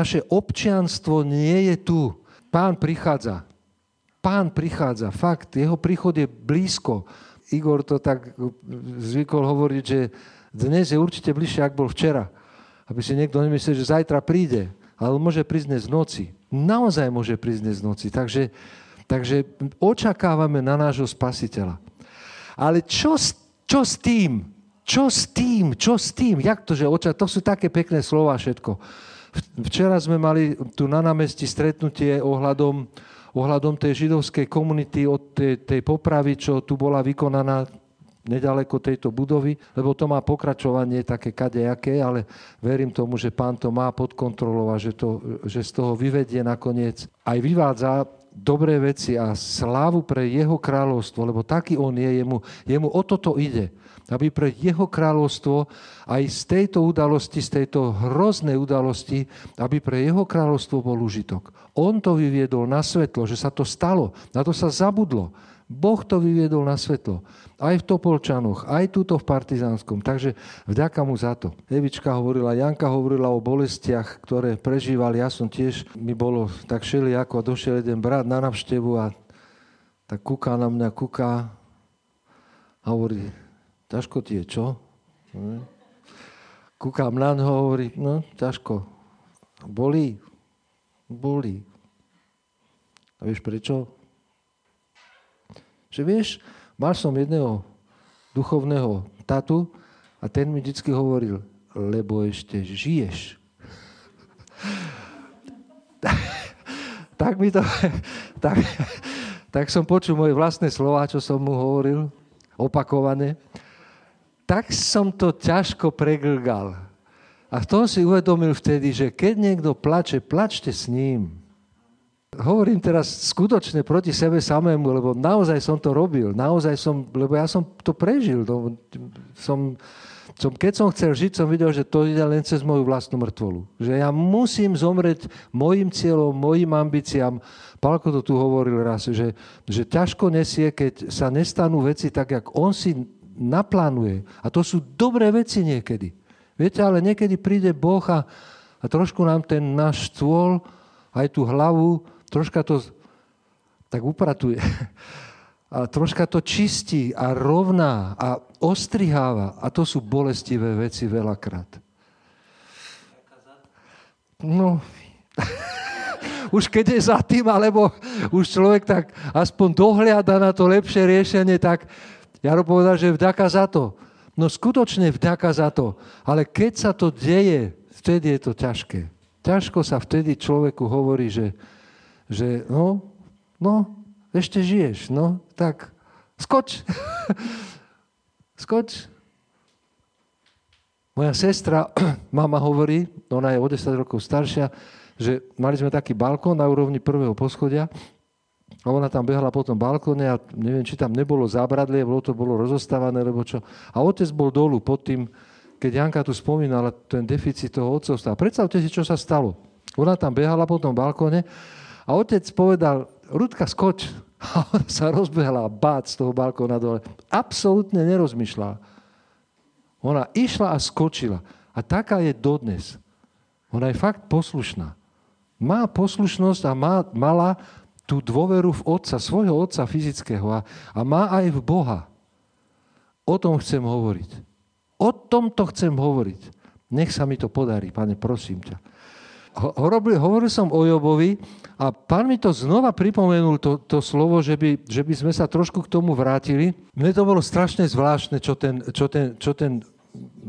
Naše občianstvo nie je tu. Pán prichádza. Pán prichádza, fakt. Jeho príchod je blízko. Igor to tak zvykol hovoriť, že dnes je určite bližšie, ak bol včera. Aby si niekto nemyslel, že zajtra príde. Ale môže prísť dnes v noci. Naozaj môže prísť dnes v noci. Takže očakávame na nášho Spasiteľa. Ale čo s tým? Jak to, že to sú také pekné slova všetko. Včera sme mali tu na námestí stretnutie ohľadom tej židovskej komunity od tej popravy, čo tu bola vykonaná nedaleko tejto budovy, lebo to má pokračovanie také kadejaké, ale verím tomu, že Pán to má pod kontrolou a že z toho vyvedie nakoniec. Aj vyvádza dobré veci a slávu pre jeho kráľovstvo, lebo taký on je, jemu o toto ide. Aby pre jeho kráľovstvo aj z tejto udalosti, z tejto hroznej udalosti, aby pre jeho kráľovstvo bol užitok. On to vyviedol na svetlo, že sa to stalo, na to sa zabudlo. Boh to vyviedol na svetlo. Aj v Topolčanoch, aj tuto v Partizánskom. Takže vďaka mu za to. Jevička hovorila, Janka hovorila o bolestiach, ktoré prežívali. Ja som tiež, mi bolo tak šeliako a došiel jeden brat na navštevu a tak kúka na mňa, kúka a hovorí, ťažko ti je, čo? Kúkam na ňo, hovorí, no, ťažko. Bolí. A vieš prečo? Že vieš, mal som jedného duchovného tatu a ten mi vždycky hovoril, lebo ešte žiješ. Tak som počul moje vlastné slová, čo som mu hovoril, opakované. Tak som to ťažko preglgal. A to si uvedomil vtedy, že keď niekto plače, plačte s ním. Hovorím teraz skutočne proti sebe samému, lebo naozaj som to robil. Lebo ja som to prežil. Keď som chcel žiť, som videl, že to ide len cez moju vlastnú mŕtvolu. Že ja musím zomrieť mojim cieľom, mojim ambíciám. Pálko to tu hovoril raz, že ťažko nesie, keď sa nestanú veci tak, jak on si naplánuje. A to sú dobré veci niekedy. Viete, ale niekedy príde Boh a trošku nám ten náš stôl, aj tú hlavu, troška to tak upratuje a troška to čistí a rovná a ostriháva. A to sú bolestivé veci veľakrát. No, už keď je za tým, alebo už človek tak aspoň dohliada na to lepšie riešenie, tak Jaro povedal, že vďaka za to. No skutočne vďaka za to. Ale keď sa to deje, vtedy je to ťažké. Ťažko sa vtedy človeku hovorí, že no, ešte žiješ, no, tak skoč. Skoč. Moja sestra, mama hovorí, ona je o 10 rokov staršia, že mali sme taký balkón na úrovni prvého poschodia a ona tam behala po tom balkóne a neviem, či tam nebolo zábradlie, to bolo rozostávané, lebo čo. A otec bol dolu pod tým. Keď Janka tu spomínala ten deficit toho otcovstva. Predstavte si, čo sa stalo. Ona tam behala po tom balkóne a otec povedal, Rutka, skoč. A ona sa rozbehla a bác z toho balkóna dole. Absolútne nerozmýšľala. Ona išla a skočila. A taká je dodnes. Ona je fakt poslušná. Má poslušnosť a mala tú dôveru v otca, svojho otca fyzického a má aj v Boha. O tom chcem hovoriť. O tomto chcem hovoriť. Nech sa mi to podarí, Pane, prosím ťa. Hovoril som o Jobovi a Pán mi to znova pripomenul, to slovo, že by sme sa trošku k tomu vrátili. Mne to bolo strašne zvláštne, čo ten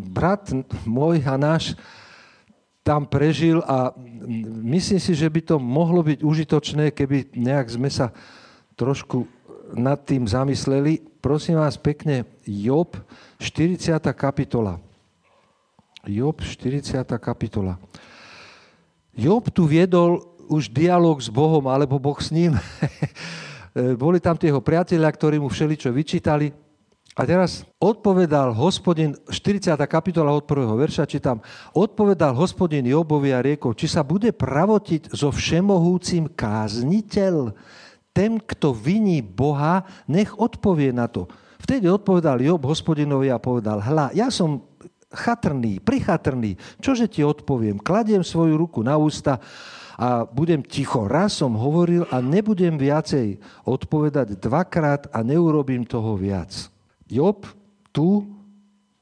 brat môj a náš tam prežil a myslím si, že by to mohlo byť užitočné, keby nejak sme sa trošku nad tým zamysleli. Prosím vás pekne, Job, 40. kapitola. Job, 40. kapitola. Job tu viedol už dialog s Bohom, alebo Boh s ním. Boli tam tie jeho priatelia, ktorí mu všeličo vyčítali. A teraz odpovedal Hospodin, 40. kapitola od 1. verša, čítam, odpovedal Hospodin Jobovi a riekol, či sa bude pravotiť so všemohúcim kázniteľ? Ten, kto viní Boha, nech odpovie na to. Vtedy odpovedal Job Hospodinovi a povedal, hľa, ja som chatrný, prichatrný. Čože ti odpoviem? Kladiem svoju ruku na ústa a budem ticho. Raz som hovoril a nebudem viacej odpovedať dvakrát a neurobím toho viac. Job tu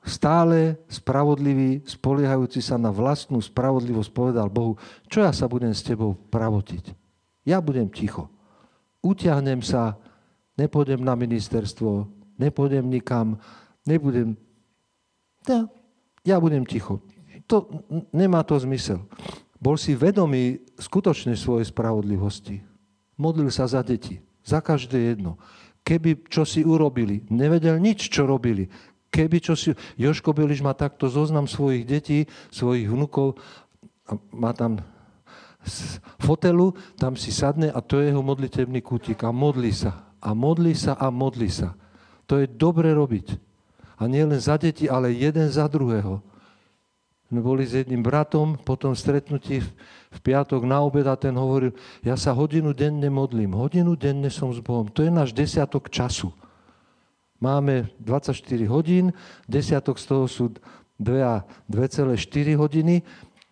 stále spravodlivý, spoliehajúci sa na vlastnú spravodlivosť, povedal Bohu, čo ja sa budem s tebou pravotiť? Ja budem ticho. Utiahnem sa, nepôjdem na ministerstvo, nepôjdem nikam, nebudem... Ja budem ticho. To nemá to zmysel. Bol si vedomý skutočne svojej spravodlivosti. Modlil sa za deti. Za každé jedno. Keby čo si urobili. Nevedel nič, čo robili. Keby čo si... Jožko Bieliš má takto zoznam svojich detí, svojich vnukov. Má tam fotelu, tam si sadne a to je jeho modlitebný kútik. A modlí sa. A modlí sa a modlí sa. To je dobre robiť. A nie len za deti, ale jeden za druhého. My boli s jedným bratom, potom stretnutí v piatok na obed a ten hovoril, ja sa hodinu denne modlím, hodinu denne som s Bohom. To je náš desiatok času. Máme 24 hodín, desiatok z toho sú 2,4 hodiny,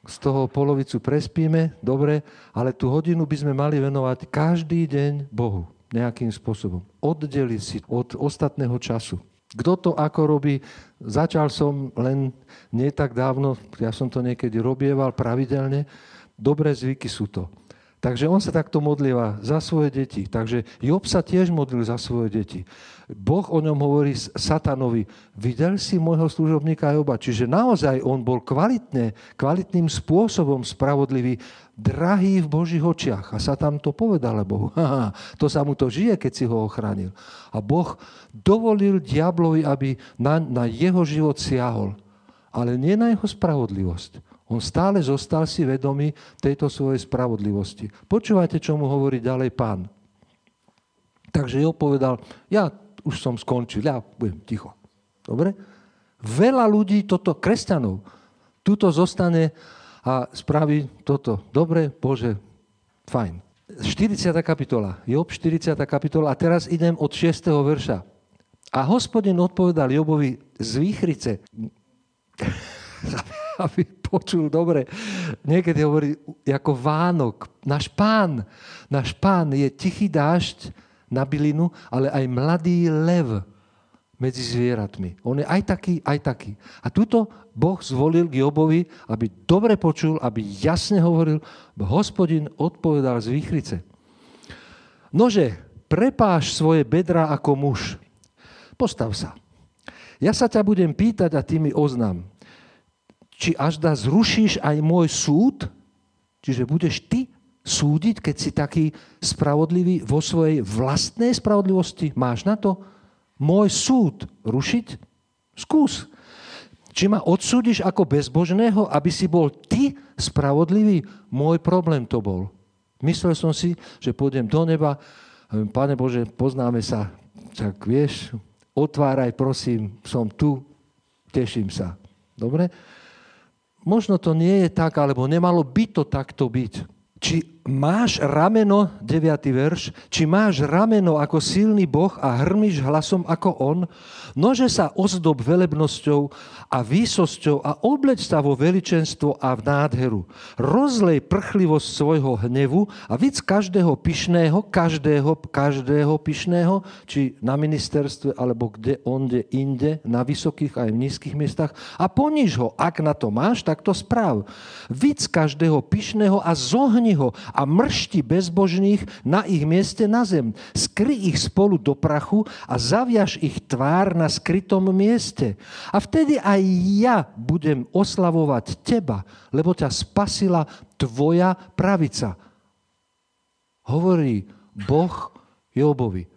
z toho polovicu prespíme, dobre, ale tú hodinu by sme mali venovať každý deň Bohu nejakým spôsobom. Oddeliť si od ostatného času. Kto to ako robí? Začal som len nie tak dávno, ja som to niekedy robieval pravidelne. Dobré zvyky sú to. Takže on sa takto modlíva za svoje deti. Takže Job sa tiež modlil za svoje deti. Boh o ňom hovorí Satanovi, videl si môjho služobníka Joba? Čiže naozaj on bol kvalitným spôsobom spravodlivý, drahý v Božích očiach. A Satan to povedal Bohu. To sa mu to žije, keď si ho ochránil. A Boh dovolil diablovi, aby na jeho život siahol. Ale nie na jeho spravodlivosť. On stále zostal si vedomý tejto svojej spravodlivosti. Počúvajte, čo mu hovorí ďalej Pán. Takže Job povedal, ja už som skončil, ja budem ticho. Dobre? Veľa ľudí, toto kresťanov, tuto zostane a spraví toto. Dobre, Bože, fajn. 40. kapitola, Job 40. kapitola, a teraz idem od 6. verša. A Hospodin odpovedal Jobovi z výchrice, aby počul dobre. Niekedy hovorí ako Vánok. Náš pán je tichý dážď na bylinu, ale aj mladý lev medzi zvieratmi. On je aj taký. A tuto Boh zvolil k Jobovi, aby dobre počul, aby jasne hovoril. Hospodin odpovedal z výchrice. Nože, prepáš svoje bedra ako muž. Postav sa. Ja sa ťa budem pýtať a ty mi oznám. Či až da zrušíš aj môj súd, čiže budeš ty súdiť, keď si taký spravodlivý vo svojej vlastnej spravodlivosti. Máš na to môj súd rušiť? Skús. Či ma odsúdiš ako bezbožného, aby si bol ty spravodlivý? Môj problém to bol. Myslel som si, že pôjdem do neba. Pane Bože, poznáme sa. Tak vieš, otváraj, prosím, som tu, teším sa. Dobre? Možno to nie je tak, alebo nemalo by to takto byť. Či máš rameno, 9. verš, či máš rameno ako silný Boh a hrmíš hlasom ako on, nože sa ozdob velebnosťou a výsosťou a obleč sa vo veličenstvo a v nádheru. Rozlej prchlivosť svojho hnevu a víc každého pyšného, každého pyšného, či na ministerstve, alebo kde onde inde, na vysokých aj v nízkych miestach a poníž ho, ak na to máš, tak to správ. Víc každého pyšného a zohni ho a mršti bezbožných na ich mieste na zem. Skry ich spolu do prachu a zaviaž ich tvár na skrytom mieste. A vtedy aj ja budem oslavovať teba, lebo ťa spasila tvoja pravica. Hovorí Boh Jobovi.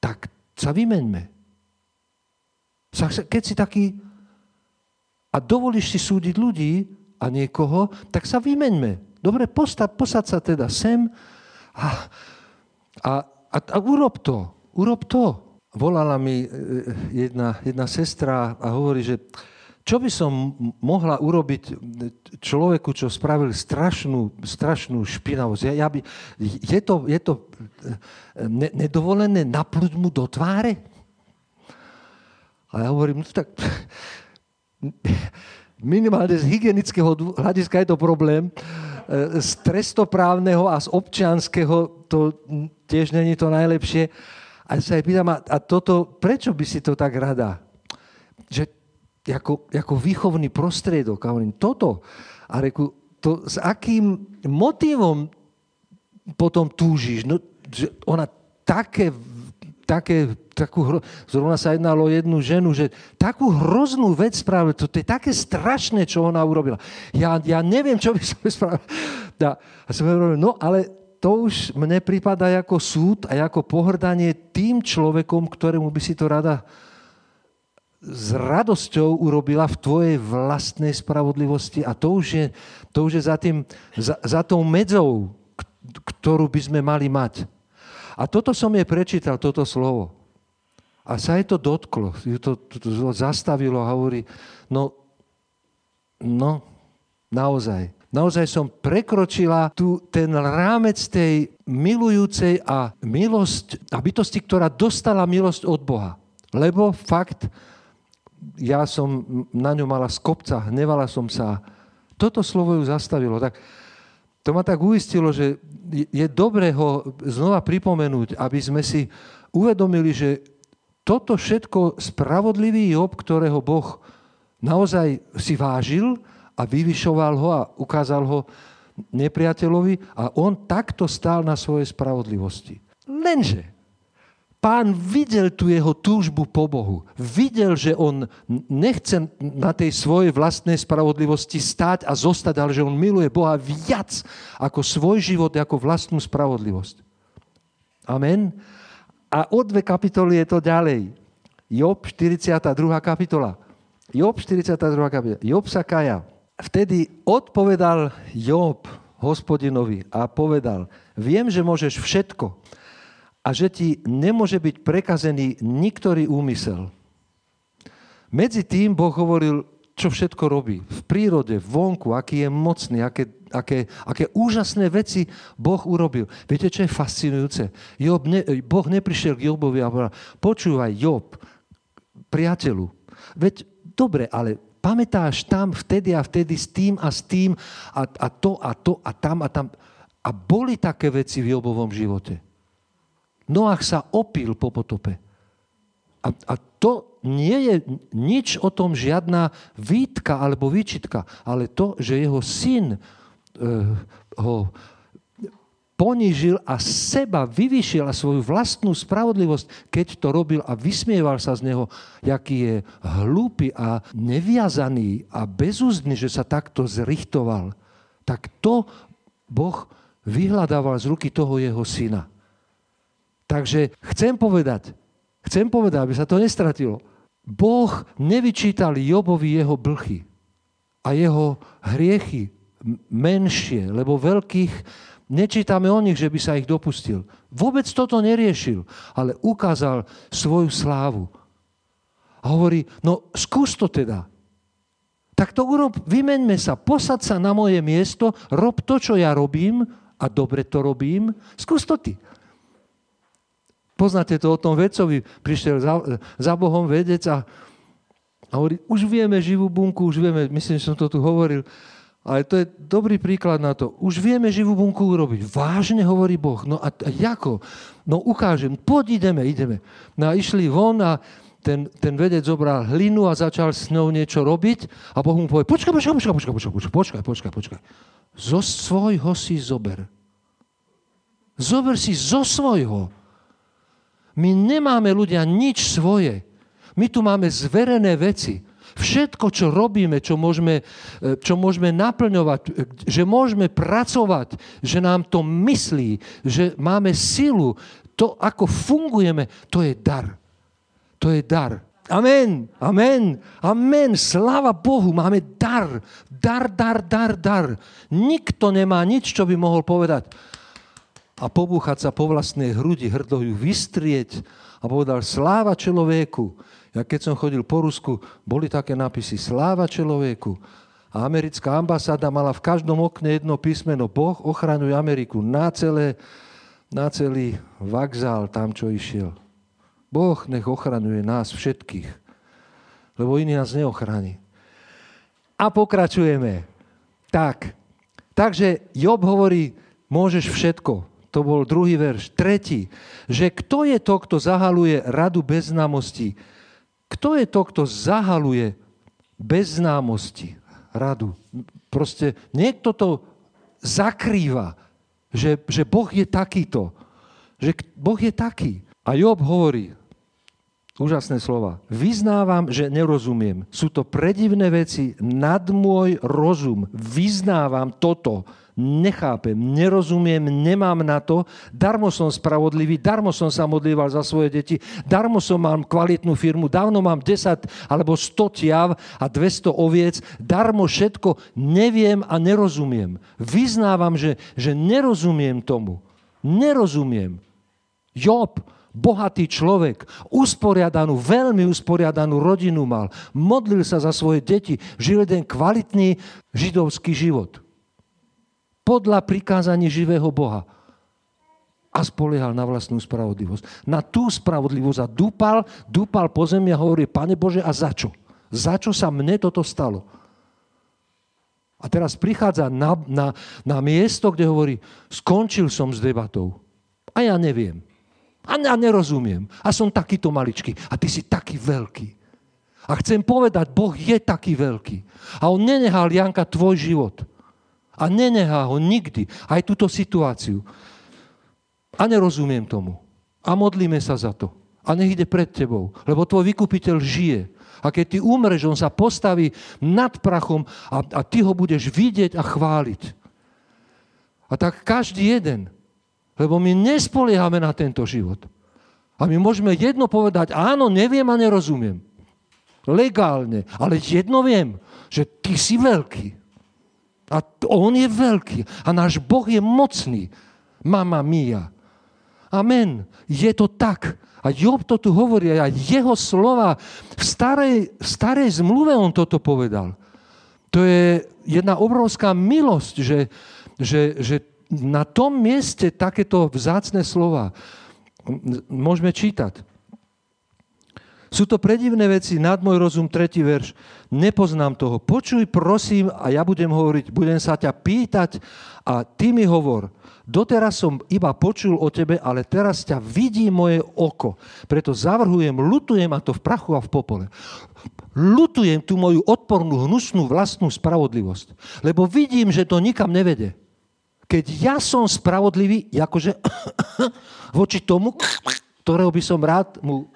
Tak sa vymeňme. Keď si taký a dovolíš si súdiť ľudí a niekoho, tak sa vymeňme. Dobre, posaď sa teda sem a urob to. Volala mi jedna sestra a hovorí, že čo by som mohla urobiť človeku, čo spravil strašnú špinavosť? Je to nedovolené napľuť mu do tváre? A ja hovorím, no tak minimálne z hygienického hľadiska je to problém, z trestoprávneho a z občianskeho to tiež není to najlepšie. A sa aj pýtam, a toto, prečo by si to tak rada? Že ako výchovný prostriedok. A hovorím, toto. A reku, to s akým motivom potom túžiš? No, že ona zrovna sa jednalo o jednu ženu, že takú hroznú vec spravila, to je také strašné, čo ona urobila. Ja neviem, čo by som spravila. A som hovoril, no ale to už mne prípada ako súd a ako pohrdanie tým človekom, ktorému by si to rada s radosťou urobila v tvojej vlastnej spravodlivosti. A to už je za tou medzou, ktorú by sme mali mať. A toto som jej prečítal, toto slovo. A sa jej to dotklo, ju to zastavilo a hovorí, no, naozaj. Naozaj som prekročila ten rámec tej milujúcej a milosť, a bytosti, ktorá dostala milosť od Boha. Lebo fakt, ja som na ňu mala z kopca, hnevala som sa. Toto slovo ju zastavilo. Tak to ma tak uistilo, že je dobré ho znova pripomenúť, aby sme si uvedomili, že toto všetko spravodlivý Job, ktorého Boh naozaj si vážil a vyvyšoval ho a ukázal ho nepriateľovi a on takto stál na svojej spravodlivosti. Lenže Pán videl tú jeho túžbu po Bohu. Videl, že on nechce na tej svojej vlastnej spravodlivosti stáť a zostať, ale že on miluje Boha viac ako svoj život, ako vlastnú spravodlivosť. Amen. A o 2 kapitoly je to ďalej. Job 42. kapitola. Job sa kaja. Vtedy odpovedal Job Hospodinovi a povedal: "Viem, že môžeš všetko a že ti nemôže byť prekazený niktorý úmysel." Medzi tým Boh hovoril, čo všetko robí. V prírode, vonku, aký je mocný, aké úžasné veci Boh urobil. Viete, čo je fascinujúce? Boh neprišiel k Jobovi a povedal, počúvaj, Job, priateľu, veď dobre, ale pamätáš tam vtedy a vtedy s tým a to a tam. A boli také veci v Jobovom živote. Noach sa opil po potope. A to nie je nič o tom žiadna výtka alebo výčitka, ale to, že jeho syn ho ponížil a seba vyvýšil a svoju vlastnú spravodlivosť, keď to robil a vysmieval sa z neho, jaký je hlúpy a neviazaný a bezúzdný, že sa takto zrichtoval. Tak to Boh vyhľadával z ruky toho jeho syna. Takže chcem povedať, aby sa to nestratilo. Boh nevyčítal Jobovi jeho blchy a jeho hriechy menšie, lebo veľkých nečítame o nich, že by sa ich dopustil. Vôbec toto neriešil, ale ukázal svoju slávu. A hovorí, no skús to teda. Tak to urob, vymeňme sa, posaď sa na moje miesto, rob to, čo ja robím a dobre to robím, skús to ty. Poznáte to o tom vedcovi, prišiel za Bohom vedec a hovorí, už vieme živú bunku, myslím, že som to tu hovoril, ale to je dobrý príklad na to. Už vieme živú bunku urobiť. Vážne, hovorí Boh. No a ako? No ukážem, poď ideme. No a išli von a ten vedec zobral hlinu a začal s ňou niečo robiť a Boh mu povie, počkaj. Zo svojho si zober. Zober si zo svojho. My nemáme ľudia nič svoje. My tu máme zverené veci. Všetko, čo robíme, čo môžeme naplňovať, že môžeme pracovať, že nám to myslí, že máme silu, to, ako fungujeme, to je dar. To je dar. Amen, amen, amen. Sláva Bohu, máme dar. Dar. Nikto nemá nič, čo by mohol povedať. A pobúchať sa po vlastnej hrudi, hrdou ju vystrieť a povedal, sláva človeku. Ja keď som chodil po Rusku, boli také nápisy, sláva človeku. A americká ambasáda mala v každom okne jedno písmeno, Boh ochraňuj Ameriku, na celý vokzál tam, čo išiel. Boh nech ochraňuje nás všetkých, lebo iní nás neochráni. a pokračujeme. Tak. Takže Job hovorí, môžeš všetko. To bol druhý verš. Tretí, že kto je to, kto zahaluje radu beznámosti? Kto je to, kto zahaluje beznámosti radu? Proste niekto to zakrýva, že Boh je takýto. Že Boh je taký. A Job hovorí, úžasné slova, vyznávam, že nerozumiem. Sú to predivné veci nad môj rozum. Vyznávam toto. Nechápem, nerozumiem, nemám na to, darmo som spravodlivý, darmo som sa modlíval za svoje deti, darmo som mám kvalitnú firmu, dávno mám 10 alebo 100 tiav a 200 oviec, darmo všetko neviem a nerozumiem. Vyznávam, že nerozumiem tomu. Nerozumiem. Job, bohatý človek, usporiadanú, veľmi usporiadanú rodinu mal, modlil sa za svoje deti, žil jeden kvalitný židovský život. Podľa prikázaní živého Boha. A spoliehal na vlastnú spravodlivosť. Na tú spravodlivosť a dúpal po zemi a hovorí, Pane Bože, a za čo? Za čo sa mne toto stalo? A teraz prichádza na miesto, kde hovorí, skončil som s debatou. A ja neviem. A ja nerozumiem. A som takýto maličký. A ty si taký veľký. A chcem povedať, Boh je taký veľký. A on nenehal, Janka, tvoj život. A nenehá ho nikdy, aj túto situáciu. A nerozumiem tomu. A modlíme sa za to. A nech ide pred tebou, lebo tvoj vykupiteľ žije. A keď ty umreš, on sa postaví nad prachom a ty ho budeš vidieť a chváliť. A tak každý jeden, lebo my nespoliehame na tento život. A my môžeme jedno povedať, áno, neviem a nerozumiem. Legálne, ale jedno viem, že ty si veľký. A on je veľký. A náš Boh je mocný. Mama mia. Amen. Je to tak. A Job to tu hovorí. A jeho slova v starej zmluve on toto povedal. To je jedna obrovská milosť, že na tom mieste takéto vzácne slova môžeme čítať. Sú to predivné veci, nad môj rozum, 3. verš, nepoznám toho. Počuj, prosím, a ja budem hovoriť, budem sa ťa pýtať a ty mi hovor. Doteraz som iba počul o tebe, ale teraz ťa vidí moje oko. Preto zavrhujem, lutujem, a to v prachu a v popole. Lutujem tú moju odpornú, hnusnú vlastnú spravodlivosť, lebo vidím, že to nikam nevede. Keď ja som spravodlivý, akože voči tomu, ktorého by som rád mu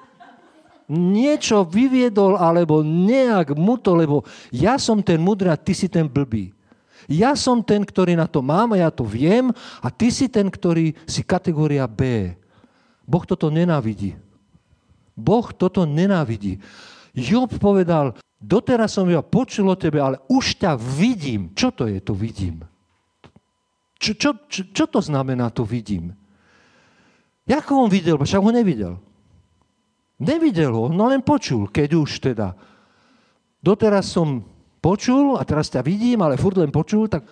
niečo vyviedol, alebo nejak mu to, lebo ja som ten mudrý a ty si ten blbý. Ja som ten, ktorý na to mám a ja to viem a ty si ten, ktorý si kategória B. Boh toto nenávidí. Boh toto nenávidí. Job povedal, doteraz som ja počul o tebe, ale už ťa vidím. Čo to je to vidím? Čo to znamená to vidím? Ako on videl? Však ho nevidel. Nevidel ho, no len počul, keď už teda. Doteraz som počul a teraz ťa vidím, ale furt len počul, tak,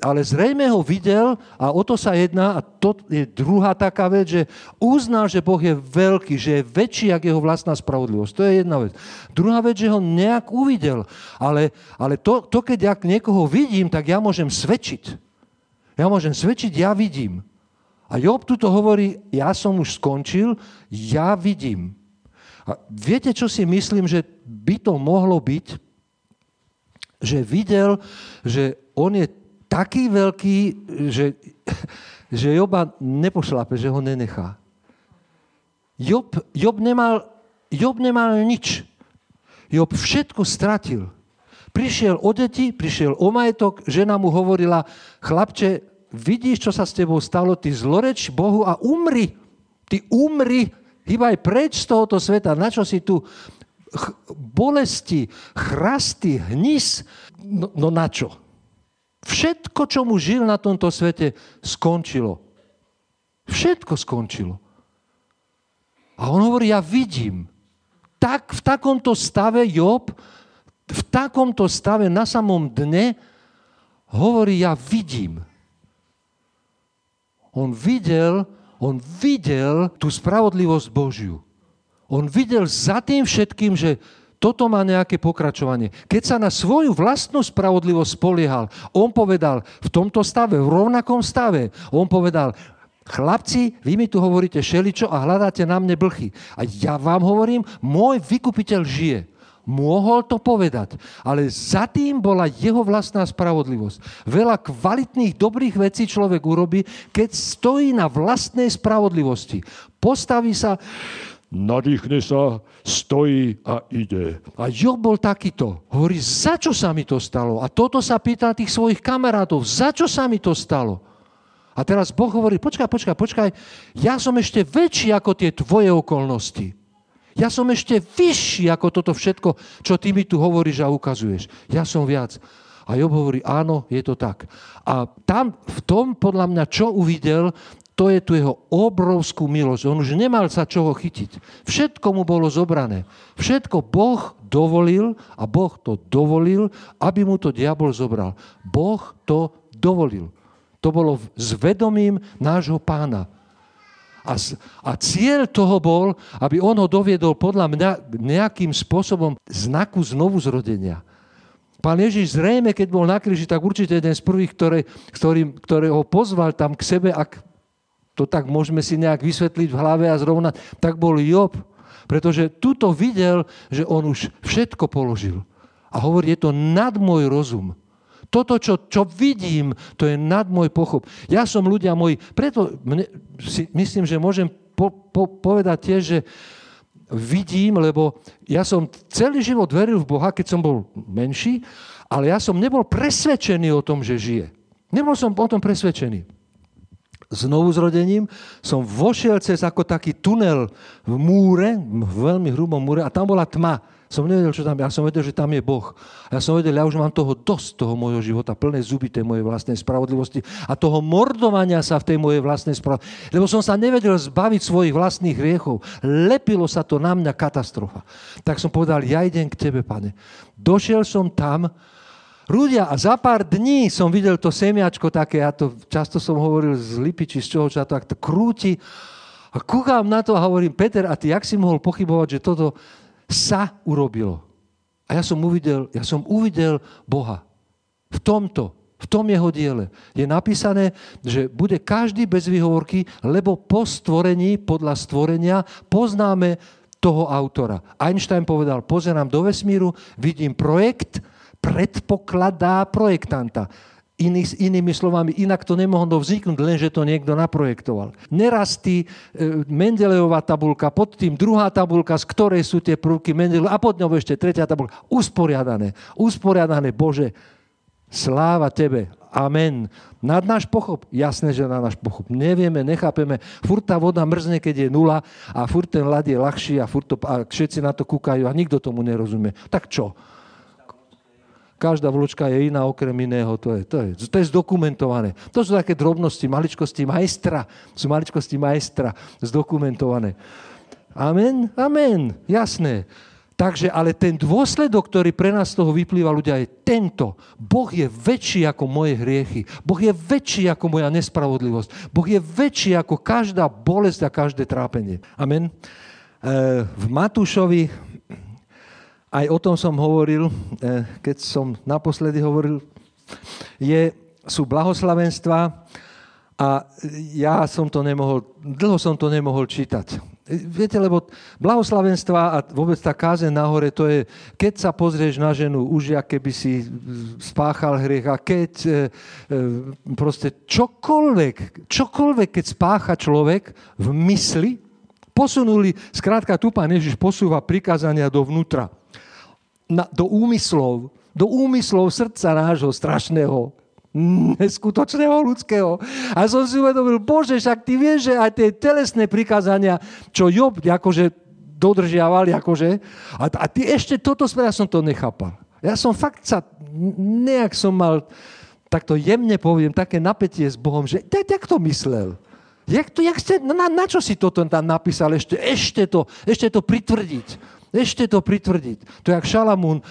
ale zrejme ho videl a o to sa jedná a to je druhá taká vec, že uznal, že Boh je veľký, že je väčší, jak jeho vlastná spravodlivosť. To je jedna vec. Druhá vec, že ho nejak uvidel, ale to keď ja niekoho vidím, tak ja môžem svedčiť. Ja vidím. A Job tu to hovorí, ja som už skončil, ja vidím. A viete, čo si myslím, že by to mohlo byť? Že videl, že on je taký veľký, že Joba nepošlape, že ho nenechá. Job nemal nič. Job všetko stratil. Prišiel o deti, prišiel o majetok, žena mu hovorila, chlapče, vidíš, čo sa s tebou stalo, ty zloreč Bohu a umri. Ty umri. Hýbaj preč z tohoto sveta, na čo si tu bolesti, chrasty, hnis, no na čo? Všetko, čo mu žil na tomto svete, skončilo. Všetko skončilo. A on hovorí, ja vidím. Tak v takomto stave Job, v takomto stave na samom dne, hovorí, ja vidím. On videl tú spravodlivosť Božiu. On videl za tým všetkým, že toto má nejaké pokračovanie. Keď sa na svoju vlastnú spravodlivosť spoliehal, on povedal, v tomto stave, v rovnakom stave, on povedal, chlapci, vy mi tu hovoríte šeličo a hľadáte na mne blchy. A ja vám hovorím, môj vykupiteľ žije. Mohol to povedať, ale za tým bola jeho vlastná spravodlivosť. Veľa kvalitných, dobrých vecí človek urobí, keď stojí na vlastnej spravodlivosti. Postaví sa, nadýchne sa, stojí a ide. A Job bol takýto. Hovorí, za čo sa mi to stalo? A toto sa pýta tých svojich kamarátov, za čo sa mi to stalo? A teraz Boh hovorí, počkaj, ja som ešte väčší ako tie tvoje okolnosti. Ja som ešte vyšší ako toto všetko, čo ty mi tu hovoríš a ukazuješ. Ja som viac. A Job hovorí, áno, je to tak. A tam, v tom, podľa mňa, čo uvidel, to je tu jeho obrovskú milosť. On už nemal sa čoho chytiť. Všetko mu bolo zobrané. Všetko Boh dovolil a Boh to dovolil, aby mu to diabol zobral. Boh to dovolil. To bolo s vedomím nášho Pána. A cieľ toho bol, aby on ho doviedol podľa mňa nejakým spôsobom znaku znovuzrodenia. Pán Ježiš zrejme, keď bol na kríži, tak určite jeden z prvých, ktorý ho pozval tam k sebe, ak to tak môžeme si nejak vysvetliť v hlave a zrovnať, tak bol Job. Pretože tuto videl, že on už všetko položil. A hovorí, je to nad môj rozum. Toto, čo vidím, to je nad môj pochop. Ja som, ľudia moji, preto myslím, že môžem povedať tiež, že vidím, lebo ja som celý život veril v Boha, keď som bol menší, ale ja som nebol presvedčený o tom, že žije. Nebol som o tom presvedčený. Znovuzrodením som vošiel cez ako taký tunel v múre, v veľmi hrubom múre, a tam bola tma. Som nevedel, čo tam je. Ja som vedel, že tam je Boh. Ja som vedel, ja už mám toho dosť, toho môjho života, plné zuby tej mojej vlastnej spravodlivosti a toho mordovania sa v tej mojej vlastnej spravodlivosti. Lebo som sa nevedel zbaviť svojich vlastných hriechov. Lepilo sa to na mňa katastrofa. Tak som povedal, ja idem k tebe, Pane. Došiel som tam, ľudia, a za pár dní som videl to semiačko také, ja to často som hovoril z lipy, či z čoho, čo to krúti. A kúkam na to a hovorím, Peter, a ty jak si mohol pochybovať, že toto sa urobilo? A ja som uvidel Boha. V tomto, v tom jeho diele. Je napísané, že bude každý bez výhovorky, lebo po stvorení, podľa stvorenia, poznáme toho autora. Einstein povedal, pozerám do vesmíru, vidím projekt, predpokladá projektanta. Inými slovami, inak to nemohlo vzniknúť, lenže to niekto naprojektoval. Nerastí Mendelejová tabuľka, pod tým druhá tabuľka, z ktorej sú tie prvky Mendelejová, a pod ňou ešte tretia tabuľka. Usporiadané, Bože, sláva Tebe. Amen. Nad náš pochop? Jasné, že na náš pochop. Nevieme, nechápeme. Furt tá voda mrzne, keď je nula, a furt ten ľad je ľahší a všetci na to kúkajú a nikto tomu nerozumie. Tak čo? Každá vločka je iná, okrem iného. To je zdokumentované. To sú také drobnosti, maličkosti majstra. Sú maličkosti majstra zdokumentované. Amen? Amen. Jasné. Takže, ale ten dôsledok, ktorý pre nás z toho vyplýva, ľudia, je tento. Boh je väčší ako moje hriechy. Boh je väčší ako moja nespravodlivosť. Boh je väčší ako každá bolesť a každé trápenie. Amen. V Matúšovi, aj o tom som hovoril, keď som naposledy hovoril, sú blahoslavenstvá a ja som to nemohol, dlho som to nemohol čítať. Viete, lebo blahoslavenstvá a vôbec tá kázeň nahore, to je, keď sa pozrieš na ženu, už jak keby si spáchal hriech, a keď proste čokoľvek, keď spácha človek v mysli, skrátka tu Pán Ježiš posúva prikázania dovnútra. Do úmyslov srdca nášho strašného, neskutočného ľudského. A som si uvedomil, Bože, však ty vieš, že aj tie telesné prikázania, čo Job akože dodržiaval, akože, a ty ešte toto spravil, ja som to nechápal. Ja som fakt nejak som mal, tak to jemne poviem, také napätie s Bohom, že jak to myslel? Jak to, na čo si toto tam napísal? Ešte to pritvrdiť. Ešte to pritvrdiť. To je jak Šalamún,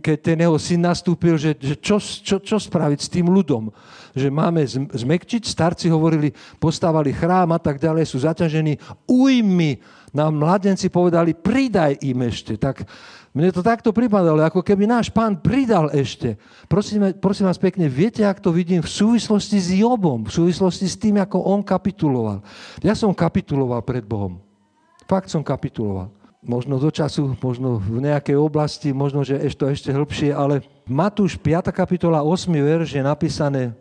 keď ten jeho syn nastúpil, že čo spraviť s tým ľudom. Že máme zmekčiť, starci hovorili, postávali chrám a tak ďalej, sú zaťažení. Ujmi, nám mladenci povedali, pridaj im ešte. Tak mne to takto pripadalo, ako keby náš pán pridal ešte. Prosím vás pekne, viete, jak to vidím v súvislosti s Jobom, v súvislosti s tým, ako on kapituloval. Ja som kapituloval pred Bohom. Fakt som kapituloval. Možno do času, možno v nejakej oblasti, možno, že to ešte hĺbšie, ale Matúš 5. kapitola 8. verš je napísané,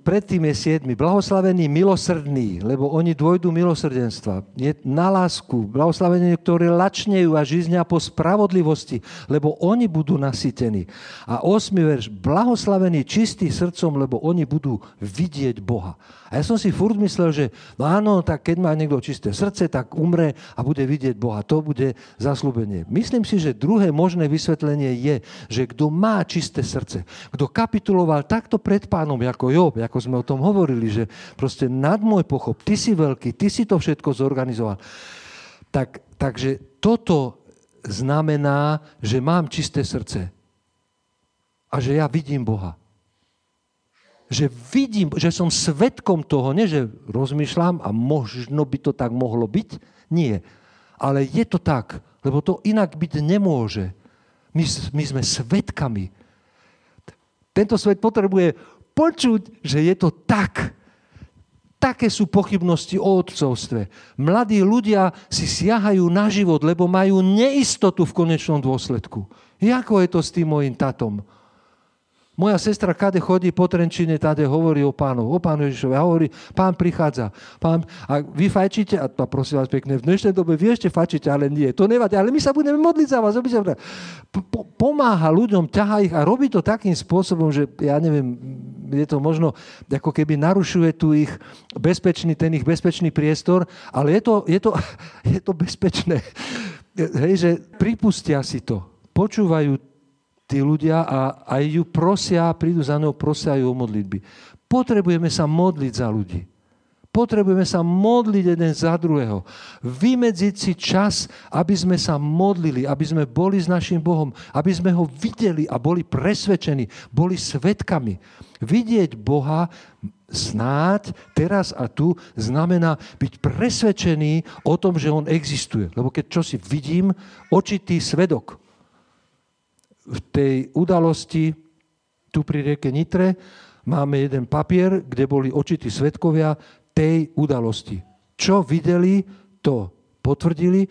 predtým je 7. Blahoslavení milosrdní, lebo oni dôjdu milosrdenstva. Je na lásku. Blahoslavení, ktorí lačnejú a žíznia po spravodlivosti, lebo oni budú nasytení. A 8. verš, blahoslavení čistým srdcom, lebo oni budú vidieť Boha. A ja som si furt myslel, že no áno, tak keď má niekto čisté srdce, tak umre a bude vidieť Boha. To bude zasľúbenie. Myslím si, že druhé možné vysvetlenie je, že kto má čisté srdce, kto kapituloval takto pred pánom ako Job, ako sme o tom hovorili, že proste nad môj pochop, ty si veľký, ty si to všetko zorganizoval. Takže toto znamená, že mám čisté srdce a že ja vidím Boha. Že vidím, že som svedkom toho, nie že rozmýšľam a možno by to tak mohlo byť, nie. Ale je to tak, lebo to inak byť nemôže. My sme svedkami. Tento svet potrebuje počuť, že je to tak. Také sú pochybnosti o otcovstve. Mladí ľudia si siahajú na život, lebo majú neistotu v konečnom dôsledku. Ako je to s tým mojím tatom? Moja sestra kade chodí po Trenčine, tade hovorí o pánu Ježišovi. A hovorí, pán prichádza. Pán, a vy fajčíte? A prosím vás pekne, v dnešnej dobe vy ešte fajčíte, ale nie. To nevadí, ale my sa budeme modliť za vás. Pomáha ľuďom, ťahá ich a robí to takým spôsobom, že ja neviem, je to možno, ako keby narušuje tu ich bezpečný priestor, ale je to bezpečné. Hej, že pripustia si to. Počúvajú tí ľudia a aj ju prosia, prídu za ňou, prosia ju o modlitby. Potrebujeme sa modliť za ľudí. Potrebujeme sa modliť jeden za druhého. Vymedziť si čas, aby sme sa modlili, aby sme boli s našim Bohom, aby sme ho videli a boli presvedčení, boli svedkami. Vidieť Boha snáď teraz a tu znamená byť presvedčený o tom, že on existuje. Lebo keď čosi vidím, očitý svedok. V tej udalosti tu pri rieke Nitre máme jeden papier, kde boli očití svedkovia tej udalosti. Čo videli, to potvrdili,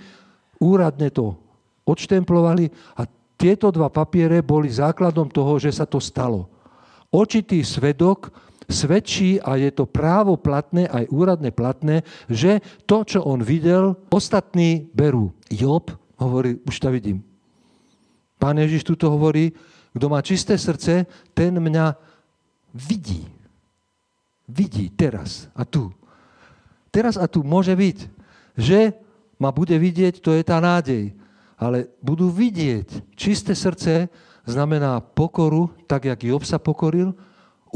úradne to odštemplovali a tieto dva papiere boli základom toho, že sa to stalo. Očitý svedok svedčí a je to právo platné, aj úradne platné, že to, čo on videl, ostatní berú. Job hovorí, už to vidím. Pán Ježiš tuto hovorí, kto má čisté srdce, ten mňa vidí. Vidí teraz a tu. Teraz a tu môže byť. Že ma bude vidieť, to je tá nádej. Ale budú vidieť. Čisté srdce znamená pokoru, tak jak Job sa pokoril.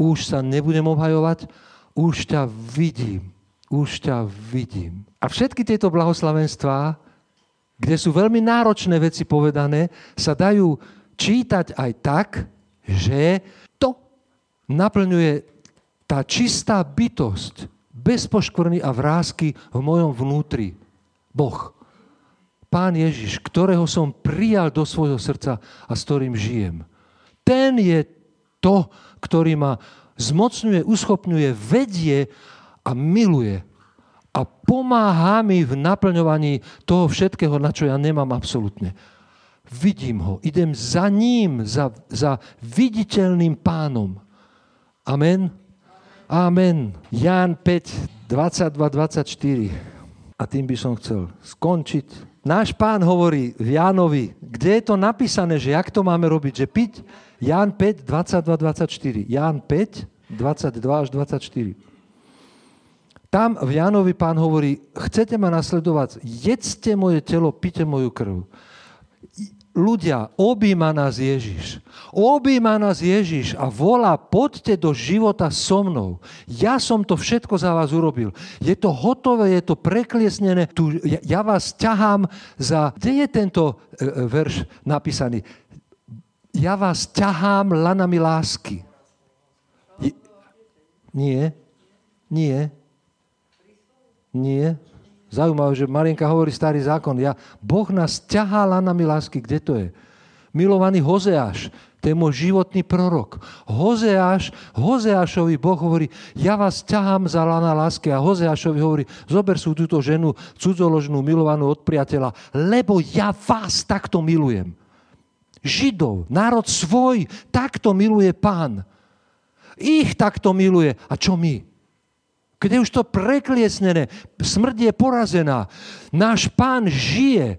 Už sa nebudem obhajovať. Už ťa vidím. Už ťa vidím. A všetky tieto blahoslavenstvá, kde sú veľmi náročné veci povedané, sa dajú čítať aj tak, že to naplňuje tá čistá bytosť, bez poškvrny a vrásky v mojom vnútri. Boh, Pán Ježiš, ktorého som prijal do svojho srdca a s ktorým žijem. Ten je to, ktorý ma zmocňuje, uschopňuje, vedie a miluje. A pomáha mi v naplňovaní toho všetkého, na čo ja nemám absolútne. Vidím ho, idem za ním, za viditeľným pánom. Amen? Amen. Ján 5, 22, 24. A tým by som chcel skončiť. Náš pán hovorí v Jánovi, kde je to napísané, že jak to máme robiť, že piť? Ján 5, 22, 24. Ján 5, 22 až 24. Tam v Jánovi pán hovorí, chcete ma nasledovať, jedzte moje telo, pite moju krv. Ľudia, objíma nás Ježiš a volá, poďte do života so mnou. Ja som to všetko za vás urobil. Je to hotové, je to prekliesnené. Ja vás ťahám za... Kde je tento verš napísaný? Ja vás ťahám lanami lásky. Nie. Zaujímavé, že Marienka hovorí starý zákon. Boh nás ťahá lanami lásky. Kde to je? Milovaný Hozeáš, to je môj životný prorok. Hozeášovi Boh hovorí, ja vás ťahám za lana lásky. A Hozeášovi hovorí, zober si túto ženu, cudzoložnú, milovanú od priateľa, lebo ja vás takto milujem. Židov, národ svoj, takto miluje Pán. Ich takto miluje. A čo my? Kde už to prekliesnené, smrť je porazená. Náš Pán žije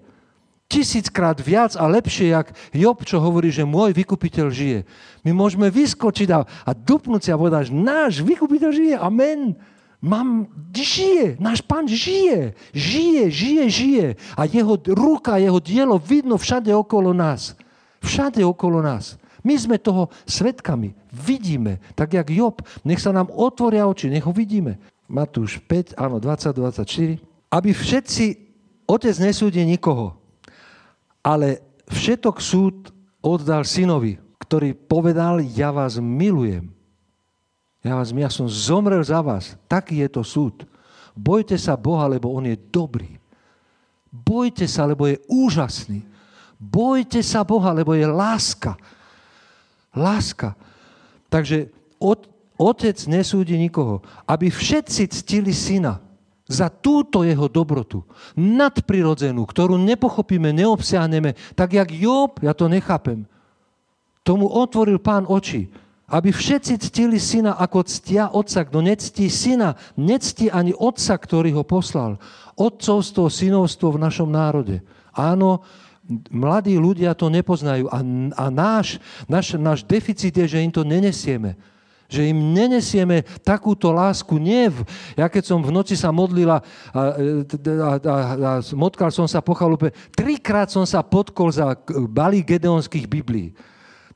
1000-krát viac a lepšie, jak Job, čo hovorí, že môj vykupiteľ žije. My môžeme vyskočiť a dupnúť si a povedať, náš vykupiteľ žije, amen. Žije, náš Pán žije. A jeho ruka, jeho dielo vidno všade okolo nás. My sme toho svedkami. Vidíme. Tak jak Job. Nech sa nám otvoria oči. Nech ho vidíme. Matúš 5, áno, 20-24. Aby všetci... Otec nesúdi nikoho, ale všetok súd oddal synovi, ktorý povedal, ja vás milujem. Ja som zomrel za vás. Taký je to súd. Bojte sa Boha, lebo on je dobrý. Bojte sa, lebo je úžasný. Bojte sa Boha, lebo je láska. Takže otec nesúdi nikoho, aby všetci ctili syna za túto jeho dobrotu, nadprirodzenú, ktorú nepochopíme, neobsiahneme, tak jak Job, ja to nechápem. Tomu otvoril Pán oči, aby všetci ctili syna, ako ctia otca. Kto nectí syna, nectí ani otca, ktorý ho poslal. Otcovstvo, synovstvo v našom národe. Áno, mladí ľudia to nepoznajú a náš deficit je, že im to nenesieme. Že im nenesieme takúto lásku. Ja keď som v noci sa modlila a motkal som sa po chalupe, 3-krát som sa podkol za balík gedeonských biblií.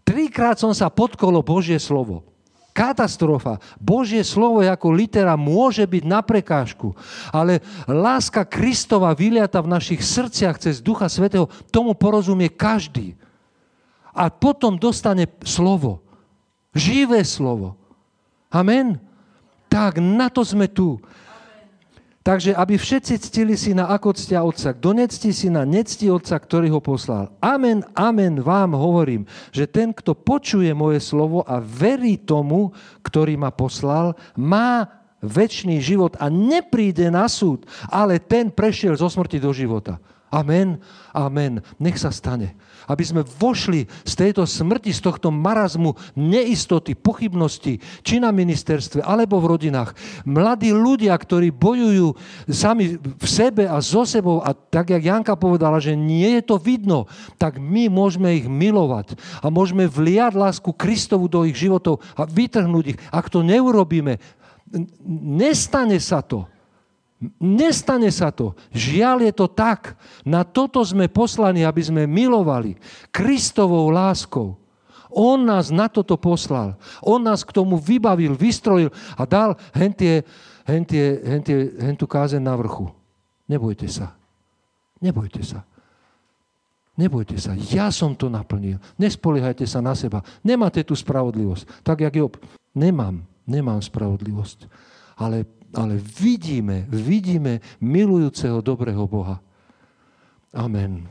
3-krát som sa podkolo Božie slovo. Katastrofa. Božie slovo ako litera môže byť na prekážku, ale láska Kristova vyliata v našich srdciach cez Ducha Svätého, tomu porozumie každý. A potom dostane slovo. Živé slovo. Amen? Tak, na to sme tu. Amen. Takže, aby všetci ctili syna, ako ctia otca. Kto nectí syna, nectí otca, ktorý ho poslal. Amen, amen, vám hovorím, že ten, kto počuje moje slovo a verí tomu, ktorý ma poslal, má večný život a nepríde na súd, ale ten prešiel zo smrti do života. Amen, amen. Nech sa stane. Aby sme vošli z tejto smrti, z tohto marazmu, neistoty, pochybnosti, či na ministerstve, alebo v rodinách. Mladí ľudia, ktorí bojujú sami v sebe a so sebou, a tak, jak Janka povedala, že nie je to vidno, tak my môžeme ich milovať a môžeme vliať lásku Kristovu do ich životov a vytrhnúť ich. Ak to neurobíme, nestane sa to. Nestane sa to. Žiaľ je to tak. Na toto sme poslani, aby sme milovali Kristovou láskou. On nás na toto poslal. On nás k tomu vybavil, vystrojil a dal hentu kázeň na vrchu. Nebojte sa. Nebojte sa. Ja som to naplnil. Nespoliehajte sa na seba. Nemáte tú spravodlivosť. Tak, jak Job. Nemám spravodlivosť. Ale vidíme milujúceho dobrého Boha. Amen.